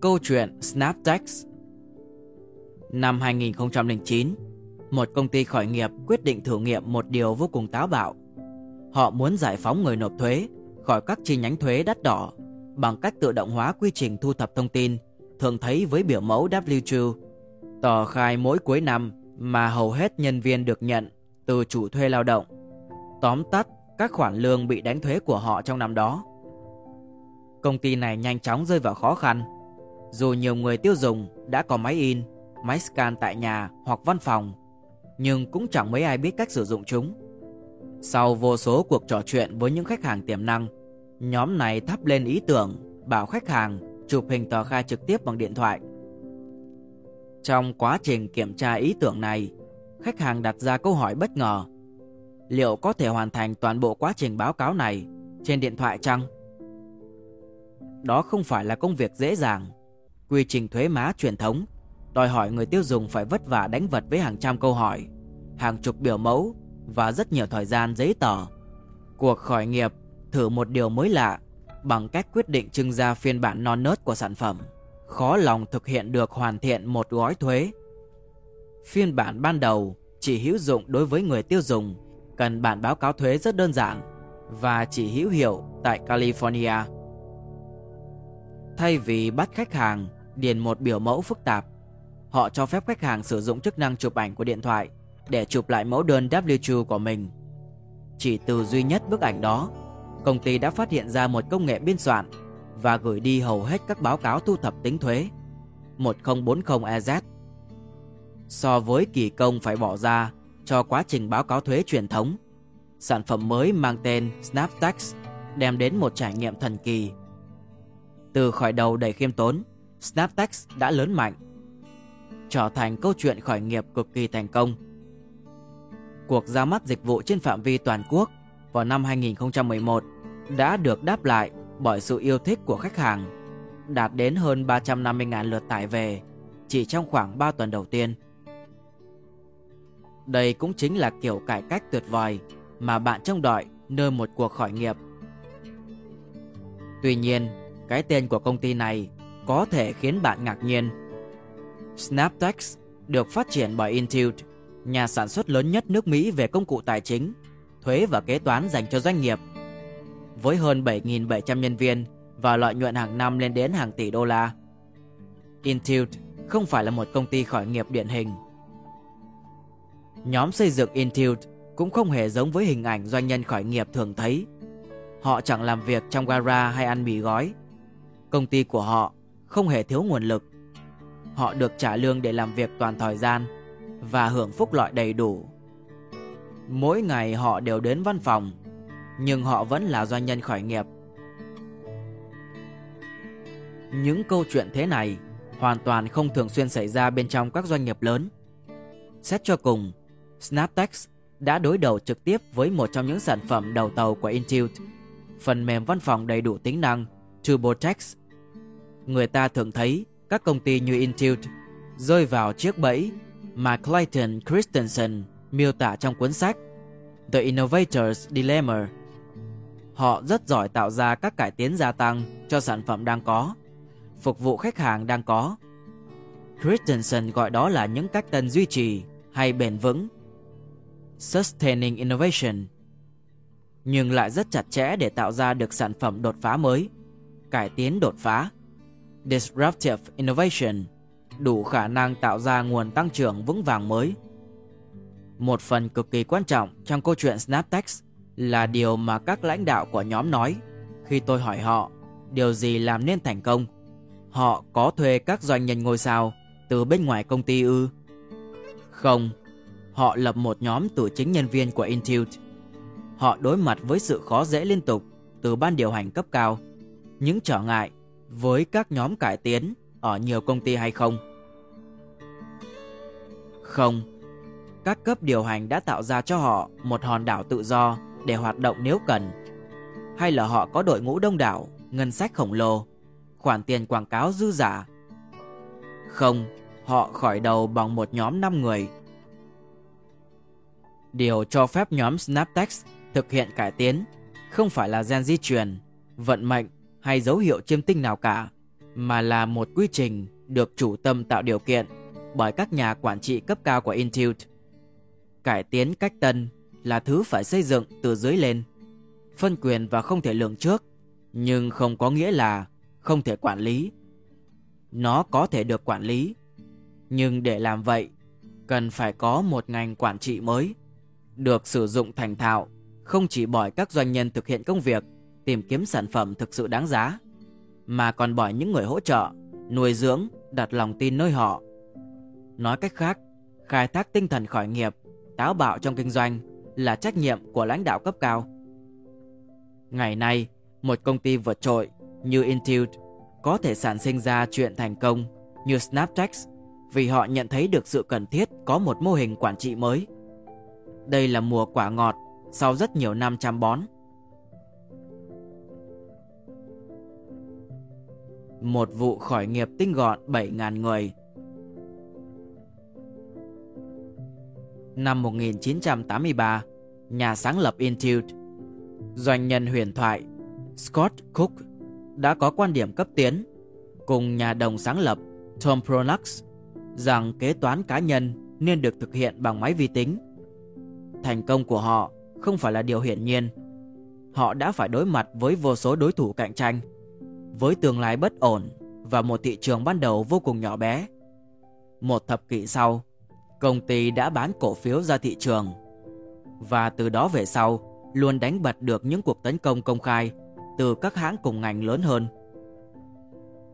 Câu chuyện SnapTax. Năm 2009, một công ty khởi nghiệp quyết định thử nghiệm một điều vô cùng táo bạo. Họ muốn giải phóng người nộp thuế khỏi các chi nhánh thuế đắt đỏ bằng cách tự động hóa quy trình thu thập thông tin thường thấy với biểu mẫu W2, tờ khai mỗi cuối năm mà hầu hết nhân viên được nhận từ chủ thuê lao động, tóm tắt các khoản lương bị đánh thuế của họ trong năm đó. Công ty này nhanh chóng rơi vào khó khăn. Dù nhiều người tiêu dùng đã có máy in, máy scan tại nhà hoặc văn phòng, nhưng cũng chẳng mấy ai biết cách sử dụng chúng. Sau vô số cuộc trò chuyện với những khách hàng tiềm năng, nhóm này thắp lên ý tưởng bảo khách hàng chụp hình tờ khai trực tiếp bằng điện thoại. Trong quá trình kiểm tra ý tưởng này, khách hàng đặt ra câu hỏi bất ngờ: liệu có thể hoàn thành toàn bộ quá trình báo cáo này trên điện thoại chăng? Đó không phải là công việc dễ dàng. Quy trình thuế má truyền thống đòi hỏi người tiêu dùng phải vất vả đánh vật với hàng trăm câu hỏi, hàng chục biểu mẫu và rất nhiều thời gian giấy tờ. Cuộc khởi nghiệp thử một điều mới lạ bằng cách quyết định trưng ra phiên bản non nớt của sản phẩm, khó lòng thực hiện được hoàn thiện một gói thuế. Phiên bản ban đầu chỉ hữu dụng đối với người tiêu dùng cần bản báo cáo thuế rất đơn giản và chỉ hữu hiệu tại California. Thay vì bắt khách hàng điền một biểu mẫu phức tạp, họ cho phép khách hàng sử dụng chức năng chụp ảnh của điện thoại để chụp lại mẫu đơn W2 của mình. Chỉ từ duy nhất bức ảnh đó, công ty đã phát hiện ra một công nghệ biên soạn và gửi đi hầu hết các báo cáo thu thập tính thuế 1040EZ. So với kỳ công phải bỏ ra cho quá trình báo cáo thuế truyền thống, sản phẩm mới mang tên SnapTax đem đến một trải nghiệm thần kỳ. Từ khởi đầu đầy khiêm tốn, SnapTax đã lớn mạnh, trở thành câu chuyện khởi nghiệp cực kỳ thành công. Cuộc ra mắt dịch vụ trên phạm vi toàn quốc vào năm 2011 đã được đáp lại bởi sự yêu thích của khách hàng, đạt đến hơn 350.000 lượt tải về chỉ trong khoảng 3 tuần đầu tiên. Đây cũng chính là kiểu cải cách tuyệt vời mà bạn trông đợi nơi một cuộc khởi nghiệp. Tuy nhiên, cái tên của công ty này có thể khiến bạn ngạc nhiên. SnapTax được phát triển bởi Intuit, nhà sản xuất lớn nhất nước Mỹ về công cụ tài chính, thuế và kế toán dành cho doanh nghiệp. Với hơn 7.700 nhân viên và lợi nhuận hàng năm lên đến hàng tỷ đô la, Intuit không phải là một công ty khởi nghiệp điển hình. Nhóm xây dựng Intuit cũng không hề giống với hình ảnh doanh nhân khởi nghiệp thường thấy. Họ chẳng làm việc trong gara hay ăn mì gói. Công ty của họ không hề thiếu nguồn lực. Họ được trả lương để làm việc toàn thời gian và hưởng phúc lợi đầy đủ. Mỗi ngày họ đều đến văn phòng, nhưng họ vẫn là doanh nhân khởi nghiệp. Những câu chuyện thế này hoàn toàn không thường xuyên xảy ra bên trong các doanh nghiệp lớn. Xét cho cùng, SnapTax đã đối đầu trực tiếp với một trong những sản phẩm đầu tàu của Intuit, phần mềm văn phòng đầy đủ tính năng TurboTax. Người ta thường thấy các công ty như Intuit rơi vào chiếc bẫy mà Clayton Christensen miêu tả trong cuốn sách The Innovator's Dilemma. Họ rất giỏi tạo ra các cải tiến gia tăng cho sản phẩm đang có, phục vụ khách hàng đang có. Christensen gọi đó là những cách tân duy trì hay bền vững, Sustaining Innovation, nhưng lại rất chặt chẽ để tạo ra được sản phẩm đột phá mới, cải tiến đột phá, Disruptive Innovation, đủ khả năng tạo ra nguồn tăng trưởng vững vàng mới. Một phần cực kỳ quan trọng trong câu chuyện SnapTax là điều mà các lãnh đạo của nhóm nói. Khi tôi hỏi họ điều gì làm nên thành công, họ có thuê các doanh nhân ngôi sao từ bên ngoài công ty ư? Không, họ lập một nhóm từ chính nhân viên của Intuit. Họ đối mặt với sự khó dễ liên tục từ ban điều hành cấp cao, những trở ngại với các nhóm cải tiến ở nhiều công ty hay không? Không, các cấp điều hành đã tạo ra cho họ một hòn đảo tự do để hoạt động nếu cần. Hay là họ có đội ngũ đông đảo, ngân sách khổng lồ, khoản tiền quảng cáo dư dả? Không, họ khởi đầu bằng một nhóm 5 người. Điều cho phép nhóm SnapTax thực hiện cải tiến không phải là gen di truyền, vận mệnh hay dấu hiệu chiêm tinh nào cả, mà là một quy trình được chủ tâm tạo điều kiện bởi các nhà quản trị cấp cao của Intuit. Cải tiến cách tân là thứ phải xây dựng từ dưới lên, phân quyền và không thể lường trước, nhưng không có nghĩa là không thể quản lý. Nó có thể được quản lý, nhưng để làm vậy, cần phải có một ngành quản trị mới, được sử dụng thành thạo, không chỉ bởi các doanh nhân thực hiện công việc, tìm kiếm sản phẩm thực sự đáng giá, mà còn bởi những người hỗ trợ, nuôi dưỡng, đặt lòng tin nơi họ. Nói cách khác, khai thác tinh thần khởi nghiệp, táo bạo trong kinh doanh là trách nhiệm của lãnh đạo cấp cao. Ngày nay, một công ty vượt trội như Intuit có thể sản sinh ra chuyện thành công như SnapTax vì họ nhận thấy được sự cần thiết có một mô hình quản trị mới. Đây là mùa quả ngọt sau rất nhiều năm chăm bón. Một vụ khởi nghiệp tinh gọn 7.000 người. Năm 1983, nhà sáng lập Intuit, doanh nhân huyền thoại Scott Cook đã có quan điểm cấp tiến cùng nhà đồng sáng lập Tom Pronax rằng kế toán cá nhân nên được thực hiện bằng máy vi tính. Thành công của họ không phải là điều hiển nhiên. Họ đã phải đối mặt với vô số đối thủ cạnh tranh, với tương lai bất ổn và một thị trường ban đầu vô cùng nhỏ bé. Một thập kỷ sau, công ty đã bán cổ phiếu ra thị trường, và từ đó về sau luôn đánh bật được những cuộc tấn công công khai từ các hãng cùng ngành lớn hơn,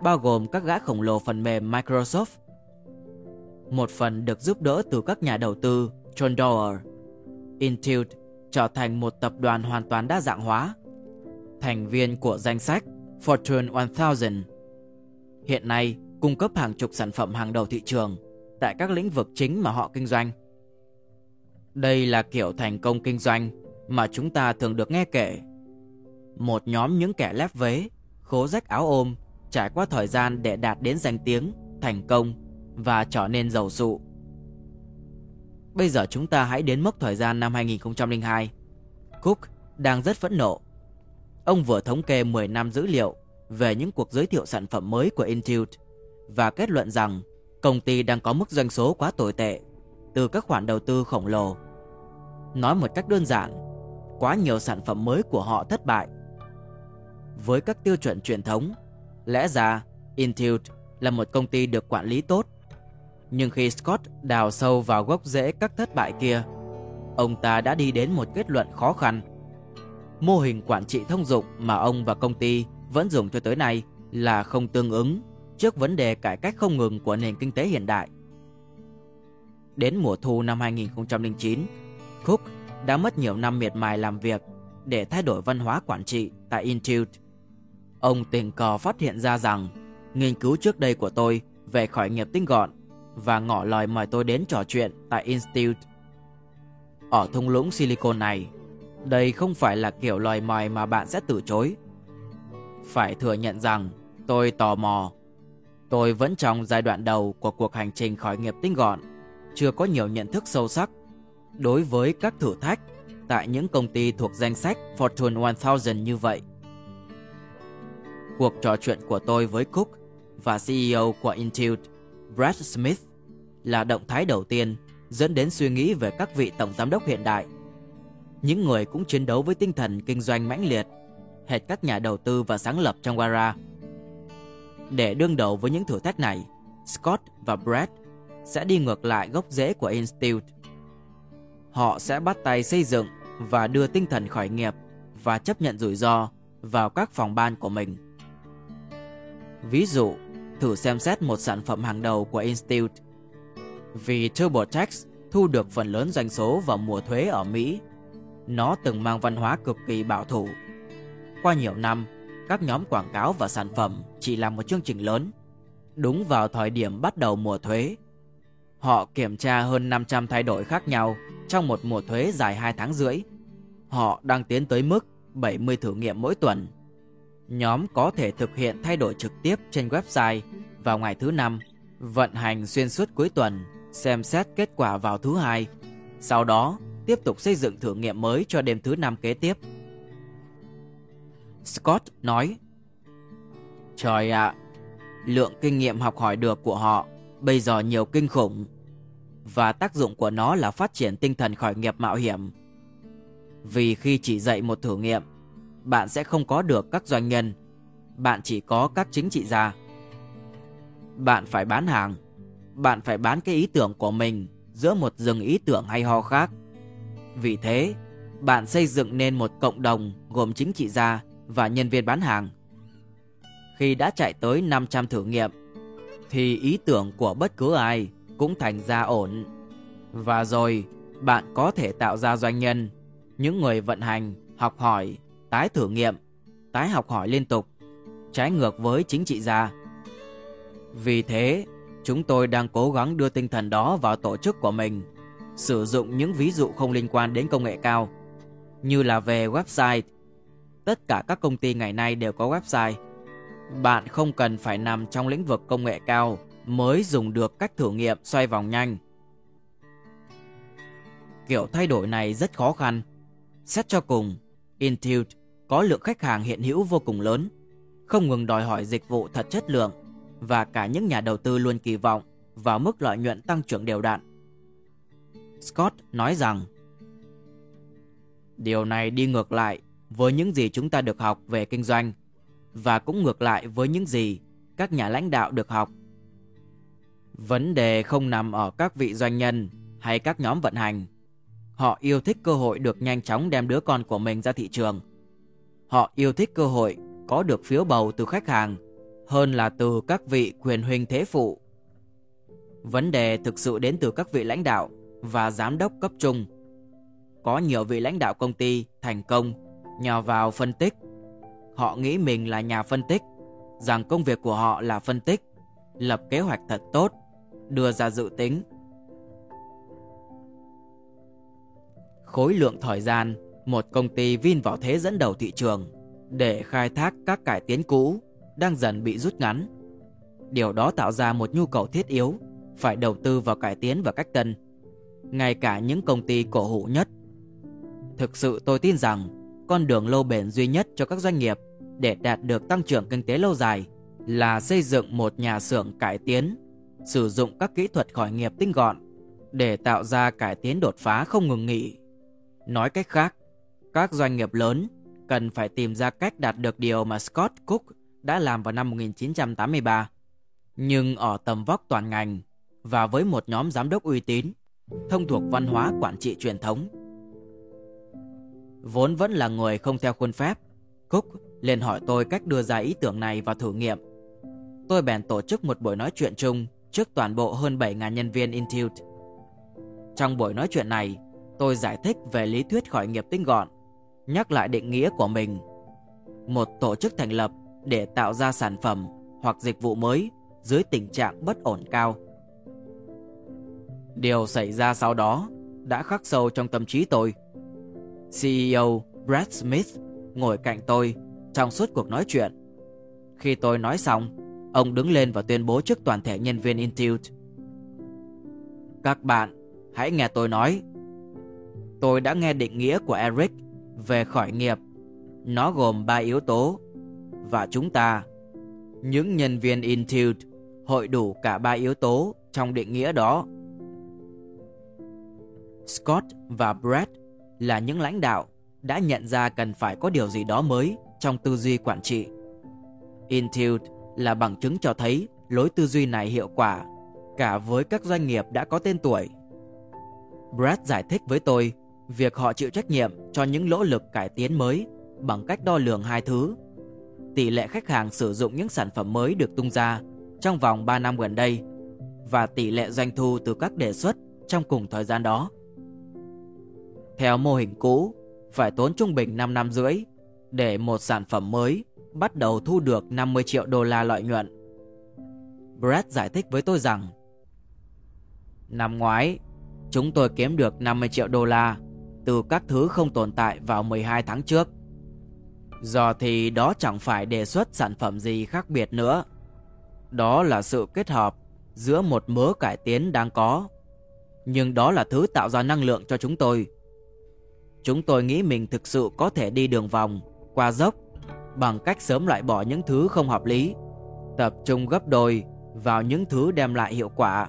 bao gồm các gã khổng lồ phần mềm Microsoft. Một phần được giúp đỡ từ các nhà đầu tư John Doerr, Intuit trở thành một tập đoàn hoàn toàn đa dạng hóa, thành viên của danh sách Fortune 1000. Hiện nay, cung cấp hàng chục sản phẩm hàng đầu thị trường tại các lĩnh vực chính mà họ kinh doanh. Đây là kiểu thành công kinh doanh mà chúng ta thường được nghe kể. Một nhóm những kẻ lép vế, khố rách áo ôm, trải qua thời gian để đạt đến danh tiếng, thành công và trở nên giàu sụ. Bây giờ chúng ta hãy đến mốc thời gian năm 2002. Cook đang rất phẫn nộ. Ông vừa thống kê 10 năm dữ liệu về những cuộc giới thiệu sản phẩm mới của Intuit và kết luận rằng công ty đang có mức doanh số quá tồi tệ từ các khoản đầu tư khổng lồ. Nói một cách đơn giản, quá nhiều sản phẩm mới của họ thất bại. Với các tiêu chuẩn truyền thống, lẽ ra Intuit là một công ty được quản lý tốt. Nhưng khi Scott đào sâu vào gốc rễ các thất bại kia, ông ta đã đi đến một kết luận khó khăn. Mô hình quản trị thông dụng mà ông và công ty vẫn dùng cho tới nay là không tương ứng trước vấn đề cải cách không ngừng của nền kinh tế hiện đại. Đến mùa thu năm 2009, Cook đã mất nhiều năm miệt mài làm việc để thay đổi văn hóa quản trị tại Intuit. Ông tình cờ phát hiện ra rằng nghiên cứu trước đây của tôi về khởi nghiệp tinh gọn và ngỏ lời mời tôi đến trò chuyện tại Intuit. Ở thung lũng Silicon này, đây không phải là kiểu lời mời mà bạn sẽ từ chối. Phải thừa nhận rằng tôi tò mò. Tôi vẫn trong giai đoạn đầu của cuộc hành trình khởi nghiệp tinh gọn, chưa có nhiều nhận thức sâu sắc đối với các thử thách tại những công ty thuộc danh sách Fortune 1000 như vậy. Cuộc trò chuyện của tôi với Cook và CEO của Intuit, Brad Smith, là động thái đầu tiên dẫn đến suy nghĩ về các vị tổng giám đốc hiện đại. Những người cũng chiến đấu với tinh thần kinh doanh mãnh liệt, hệt các nhà đầu tư và sáng lập trong Wara. Để đương đầu với những thử thách này, Scott và Brad sẽ đi ngược lại gốc rễ của Intuit. Họ sẽ bắt tay xây dựng và đưa tinh thần khởi nghiệp và chấp nhận rủi ro vào các phòng ban của mình. Ví dụ, thử xem xét một sản phẩm hàng đầu của Intuit. Vì TurboTax thu được phần lớn doanh số vào mùa thuế ở Mỹ, nó từng mang văn hóa cực kỳ bảo thủ. Qua nhiều năm, các nhóm quảng cáo và sản phẩm chỉ làm một chương trình lớn đúng vào thời điểm bắt đầu mùa thuế. Họ kiểm tra hơn 500 thay đổi khác nhau trong một mùa thuế dài 2 tháng rưỡi. Họ đang tiến tới mức 70 thử nghiệm mỗi tuần. Nhóm có thể thực hiện thay đổi trực tiếp trên website vào ngày thứ 5, vận hành xuyên suốt cuối tuần, xem xét kết quả vào thứ 2, sau đó tiếp tục xây dựng thử nghiệm mới cho đêm thứ 5 kế tiếp. Scott nói: "Trời ạ, lượng kinh nghiệm học hỏi được của họ bây giờ nhiều kinh khủng, và tác dụng của nó là phát triển tinh thần khởi nghiệp mạo hiểm. Vì khi chỉ dạy một thử nghiệm, bạn sẽ không có được các doanh nhân, bạn chỉ có các chính trị gia. Bạn phải bán hàng, bạn phải bán cái ý tưởng của mình giữa một rừng ý tưởng hay ho khác. Vì thế, bạn xây dựng nên một cộng đồng gồm chính trị gia và nhân viên bán hàng. Khi đã chạy tới 500 thử nghiệm, thì ý tưởng của bất cứ ai cũng thành ra ổn. Và rồi, bạn có thể tạo ra doanh nhân, những người vận hành, học hỏi, tái thử nghiệm, tái học hỏi liên tục, trái ngược với chính trị gia. Vì thế, chúng tôi đang cố gắng đưa tinh thần đó vào tổ chức của mình, sử dụng những ví dụ không liên quan đến công nghệ cao, như là về website. Tất cả các công ty ngày nay đều có website. Bạn không cần phải nằm trong lĩnh vực công nghệ cao mới dùng được cách thử nghiệm xoay vòng nhanh. Kiểu thay đổi này rất khó khăn. Xét cho cùng, Intuit có lượng khách hàng hiện hữu vô cùng lớn, không ngừng đòi hỏi dịch vụ thật chất lượng, và cả những nhà đầu tư luôn kỳ vọng vào mức lợi nhuận tăng trưởng đều đặn." Scott nói rằng: "Điều này đi ngược lại với những gì chúng ta được học về kinh doanh, và cũng ngược lại với những gì các nhà lãnh đạo được học. Vấn đề không nằm ở các vị doanh nhân hay các nhóm vận hành. Họ yêu thích cơ hội được nhanh chóng đem đứa con của mình ra thị trường. Họ yêu thích cơ hội có được phiếu bầu từ khách hàng hơn là từ các vị quyền huynh thế phụ. Vấn đề thực sự đến từ các vị lãnh đạo và giám đốc cấp trung. Có nhiều vị lãnh đạo công ty thành công nhào vào phân tích. Họ nghĩ mình là nhà phân tích, rằng công việc của họ là phân tích, lập kế hoạch thật tốt, đưa ra dự tính. Khối lượng thời gian một công ty vin vào thế dẫn đầu thị trường để khai thác các cải tiến cũ đang dần bị rút ngắn. Điều đó tạo ra một nhu cầu thiết yếu phải đầu tư vào cải tiến và cách tân, ngay cả những công ty cổ hủ nhất. Thực sự tôi tin rằng con đường lâu bền duy nhất cho các doanh nghiệp để đạt được tăng trưởng kinh tế lâu dài là xây dựng một nhà xưởng cải tiến, sử dụng các kỹ thuật khởi nghiệp tinh gọn để tạo ra cải tiến đột phá không ngừng nghỉ. Nói cách khác, các doanh nghiệp lớn cần phải tìm ra cách đạt được điều mà Scott Cook đã làm vào năm 1983, nhưng ở tầm vóc toàn ngành và với một nhóm giám đốc uy tín, thông thuộc văn hóa quản trị truyền thống. Vốn vẫn là người không theo khuôn phép, Cook liền hỏi tôi cách đưa ra ý tưởng này vào thử nghiệm. Tôi bèn tổ chức một buổi nói chuyện chung trước toàn bộ hơn 7.000 nhân viên Intuit. Trong buổi nói chuyện này, tôi giải thích về lý thuyết khởi nghiệp tinh gọn, nhắc lại định nghĩa của mình. Một tổ chức thành lập để tạo ra sản phẩm hoặc dịch vụ mới dưới tình trạng bất ổn cao. Điều xảy ra sau đó đã khắc sâu trong tâm trí tôi. CEO Brad Smith ngồi cạnh tôi trong suốt cuộc nói chuyện. Khi tôi nói xong, ông đứng lên và tuyên bố trước toàn thể nhân viên Intuit: "Các bạn, hãy nghe tôi nói. Tôi đã nghe định nghĩa của Eric về khởi nghiệp. Nó gồm 3 yếu tố. Và chúng ta, những nhân viên Intuit, hội đủ cả 3 yếu tố trong định nghĩa đó." Scott và Brad là những lãnh đạo đã nhận ra cần phải có điều gì đó mới trong tư duy quản trị. Intuit là bằng chứng cho thấy lối tư duy này hiệu quả cả với các doanh nghiệp đã có tên tuổi. Brad giải thích với tôi việc họ chịu trách nhiệm cho những nỗ lực cải tiến mới bằng cách đo lường hai thứ: tỷ lệ khách hàng sử dụng những sản phẩm mới được tung ra trong vòng 3 năm gần đây và tỷ lệ doanh thu từ các đề xuất trong cùng thời gian đó. Theo mô hình cũ, phải tốn trung bình 5 năm rưỡi để một sản phẩm mới bắt đầu thu được 50 triệu đô la lợi nhuận. Brad giải thích với tôi rằng: "Năm ngoái, chúng tôi kiếm được 50 triệu đô la từ các thứ không tồn tại vào 12 tháng trước. Giờ thì đó chẳng phải đề xuất sản phẩm gì khác biệt nữa. Đó là sự kết hợp giữa một mớ cải tiến đang có. Nhưng đó là thứ tạo ra năng lượng cho chúng tôi. Chúng tôi nghĩ mình thực sự có thể đi đường vòng, qua dốc bằng cách sớm loại bỏ những thứ không hợp lý, tập trung gấp đôi vào những thứ đem lại hiệu quả."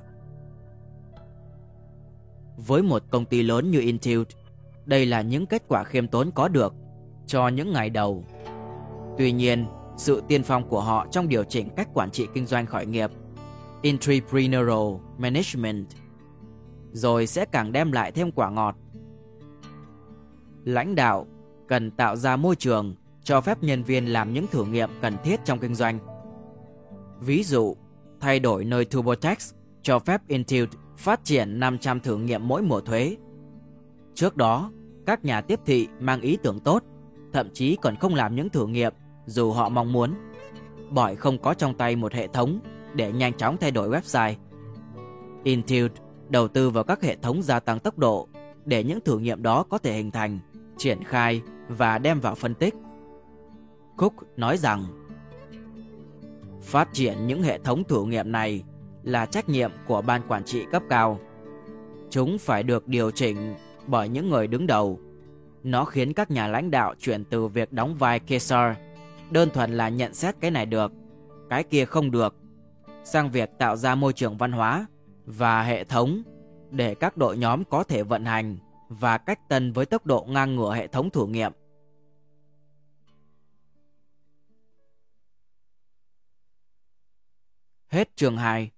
Với một công ty lớn như Intuit, đây là những kết quả khiêm tốn có được cho những ngày đầu. Tuy nhiên, sự tiên phong của họ trong điều chỉnh cách quản trị kinh doanh khởi nghiệp, entrepreneurial management, rồi sẽ càng đem lại thêm quả ngọt. Lãnh đạo cần tạo ra môi trường cho phép nhân viên làm những thử nghiệm cần thiết trong kinh doanh. Ví dụ, thay đổi nơi TurboTax cho phép Intuit phát triển 500 thử nghiệm mỗi mùa thuế. Trước đó, các nhà tiếp thị mang ý tưởng tốt, thậm chí còn không làm những thử nghiệm dù họ mong muốn, bởi không có trong tay một hệ thống để nhanh chóng thay đổi website. Intuit đầu tư vào các hệ thống gia tăng tốc độ để những thử nghiệm đó có thể hình thành, triển khai và đem vào phân tích. Cook nói rằng phát triển những hệ thống thử nghiệm này là trách nhiệm của ban quản trị cấp cao. Chúng phải được điều chỉnh bởi những người đứng đầu. Nó khiến các nhà lãnh đạo chuyển từ việc đóng vai Caesar, đơn thuần là nhận xét cái này được, cái kia không được, sang việc tạo ra môi trường văn hóa và hệ thống để các đội nhóm có thể vận hành và cách tân với tốc độ ngang ngửa hệ thống thử nghiệm. Hết chương 2.